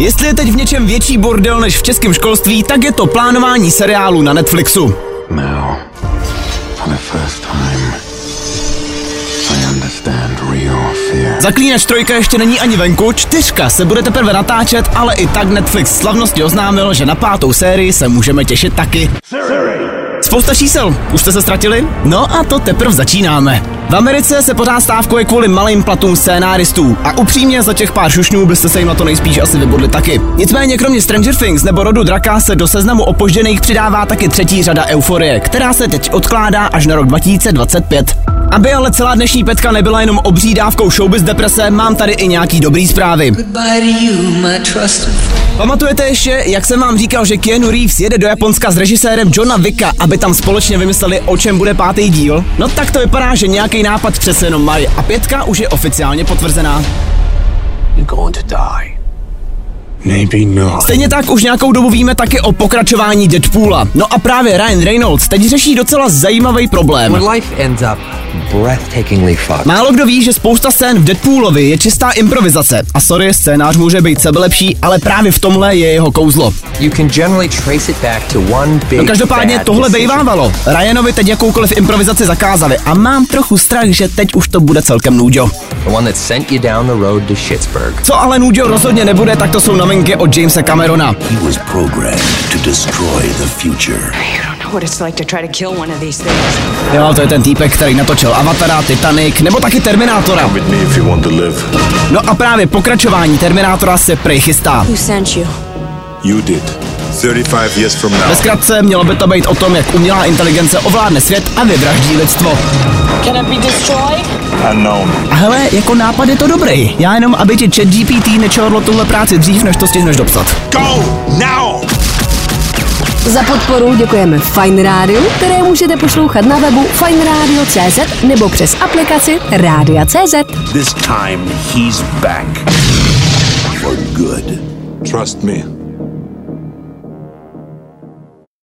Jestli je teď v něčem větší bordel než v českém školství, tak je to plánování seriálu na Netflixu. Now, for the first time, I understand real fear. Zaklínač 3 ještě není ani venku, 4 se bude teprve natáčet, ale i tak Netflix slavnostně oznámil, že na 5. sérii se můžeme těšit taky. Siri. Spousta čísel, už jste se ztratili? No a to teprve začínáme. V Americe se pořád stávkuje kvůli malým platům scénáristů a upřímně za těch pár šušňů byste se jim na to nejspíš asi vybodli taky. Nicméně kromě Stranger Things nebo Rodu draka se do seznamu opožděných přidává taky 3. řada Euforie, která se teď odkládá až na rok 2025. Aby ale celá dnešní petka nebyla jenom obří dávkou showbiz deprese, mám tady i nějaký dobrý zprávy. Pamatujete ještě, jak jsem vám říkal, že Keanu Reeves jede do Japonska s režisérem Johna Wicka, aby tam společně vymysleli, o čem bude 5. díl? No tak to vypadá, že nějaký nápad přece jenom mají a 5 už je oficiálně potvrzená. Stejně tak už nějakou dobu víme taky o pokračování Deadpoola. No a právě Ryan Reynolds teď řeší docela zajímavý problém. Málo kdo ví, že spousta scén v Deadpoolovi je čistá improvizace. A sorry, scénář může být sebelepší, ale právě v tomhle je jeho kouzlo. No každopádně tohle bejvávalo. Ryanovi teď jakoukoliv improvizaci zakázali a mám trochu strach, že teď už to bude celkem nuďo. Co ale nuďo rozhodně nebude, tak to jsou novinky od Jamesa Camerona. Jo, to je ten týpek, který natočil Avatara, Titanic nebo taky Terminátora. No a právě pokračování Terminátora se prej chystá. Ve zkratce mělo by to být o tom, jak umělá inteligence ovládne svět a vyvraždí lidstvo. A hele, jako nápad je to dobrý. Já jenom, aby ti ChatGPT nečohodlo tuhle práci dřív, než to stihneš dopsat. Go now! Za podporu děkujeme Fine Radio, které můžete poslouchat na webu fineradio.cz nebo přes aplikaci Rádia.cz. This time he's back for good. Trust me.